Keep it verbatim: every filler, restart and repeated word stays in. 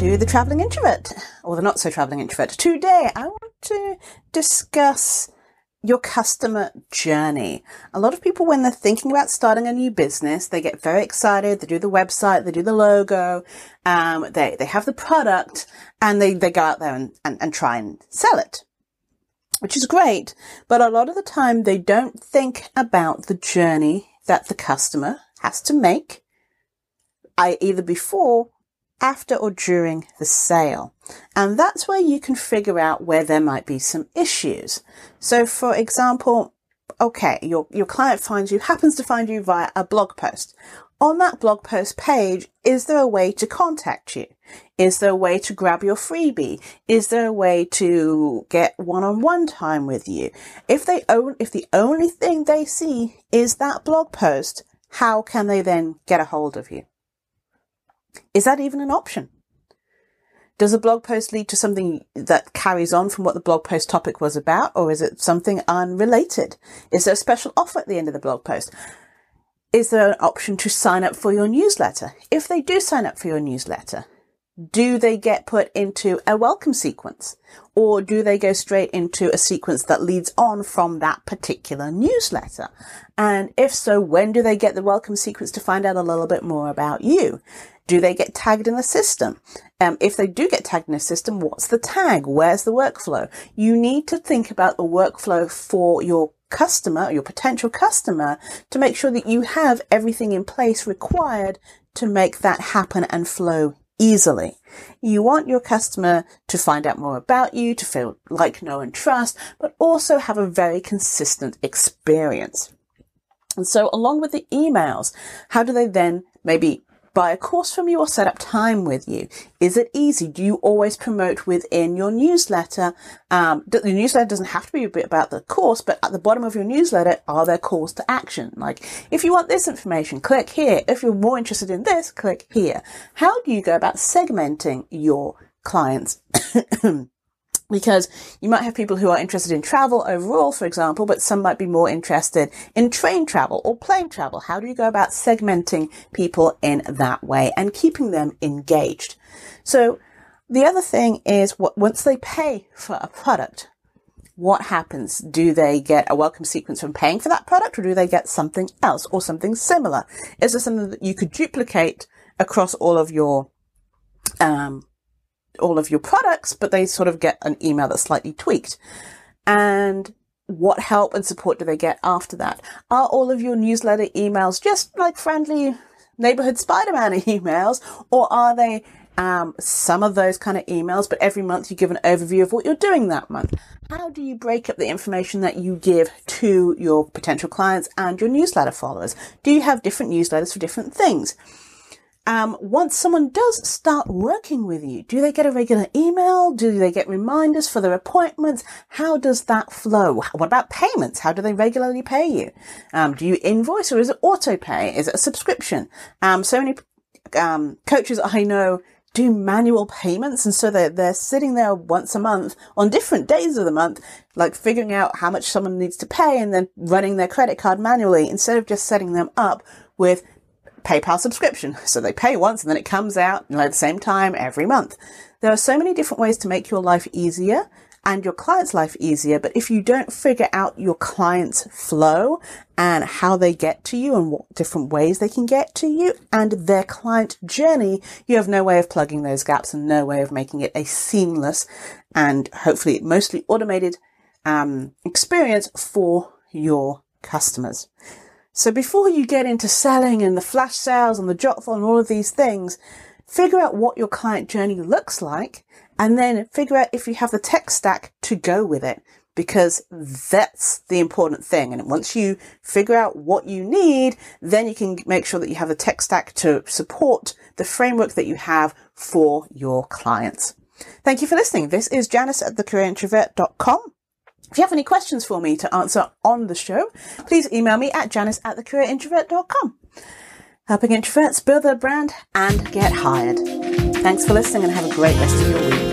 to The Travelling Introvert, or The Not-So-Traveling Introvert. Today I want to discuss your customer journey. A lot of people, when they're thinking about starting a new business, they get very excited, they do the website, they do the logo, um, they, they have the product, and they, they go out there and, and, and try and sell it, which is great, but a lot of the time they don't think about the journey that the customer has to make, I, either before, after, or during the sale. And that's where you can figure out where there might be some issues. So for example, okay, your, your client finds you, happens to find you via a blog post. On that blog post page, is there a way to contact you? Is there a way to grab your freebie? Is there a way to get one-on-one time with you? If they own, if the only thing they see is that blog post, how can they then get a hold of you? Is that even an option? Does a blog post lead to something that carries on from what the blog post topic was about, or is it something unrelated? Is there a special offer at the end of the blog post? Is there an option to sign up for your newsletter? If they do sign up for your newsletter, do they get put into a welcome sequence, or do they go straight into a sequence that leads on from that particular newsletter? And if so, when do they get the welcome sequence to find out a little bit more about you? Do they get tagged in the system? Um, if they do get tagged in the system, what's the tag? Where's the workflow? You need to think about the workflow for your customer, or your potential customer, to make sure that you have everything in place required to make that happen and flow easily. You want your customer to find out more about you, to feel like, know, and trust, but also have a very consistent experience. And so along with the emails, how do they then maybe buy a course from you or set up time with you? Is it easy? Do you always promote within your newsletter? Um, the newsletter doesn't have to be about the course, but at the bottom of your newsletter, are there calls to action? Like, if you want this information, click here. If you're more interested in this, click here. How do you go about segmenting your clients? Because you might have people who are interested in travel overall, for example, but some might be more interested in train travel or plane travel. How do you go about segmenting people in that way and keeping them engaged? So the other thing is, what, once they pay for a product, what happens? Do they get a welcome sequence from paying for that product, or do they get something else or something similar? Is there something that you could duplicate across all of your um all of your products, but they sort of get an email that's slightly tweaked? And what help and support do they get after that? Are all of your newsletter emails just like friendly neighborhood Spider-Man emails, or are they um, some of those kind of emails, but every month you give an overview of what you're doing that month? How do you break up the information that you give to your potential clients and your newsletter followers? Do you have different newsletters for different things? Um, once someone does start working with you, do they get a regular email? Do they get reminders for their appointments? How does that flow? What about payments? How do they regularly pay you? Um, do you invoice, or is it auto pay? Is it a subscription? Um, so many um, coaches I know do manual payments, and so they're, they're sitting there once a month on different days of the month, like figuring out how much someone needs to pay and then running their credit card manually instead of just setting them up with PayPal subscription. So they pay once and then it comes out, you know, at the same time every month. There are so many different ways to make your life easier and your client's life easier. But if you don't figure out your client's flow and how they get to you and what different ways they can get to you and their client journey, you have no way of plugging those gaps and no way of making it a seamless and hopefully mostly automated um, experience for your customers. So before you get into selling and the flash sales and the Jotful and all of these things, figure out what your client journey looks like, and then figure out if you have the tech stack to go with it, because that's the important thing. And once you figure out what you need, then you can make sure that you have the tech stack to support the framework that you have for your clients. Thank you for listening. This is Janice at the career introvert dot com. If you have any questions for me to answer on the show, please email me at janice at the career introvert dot com. Helping introverts build their brand and get hired. Thanks for listening, and have a great rest of your week.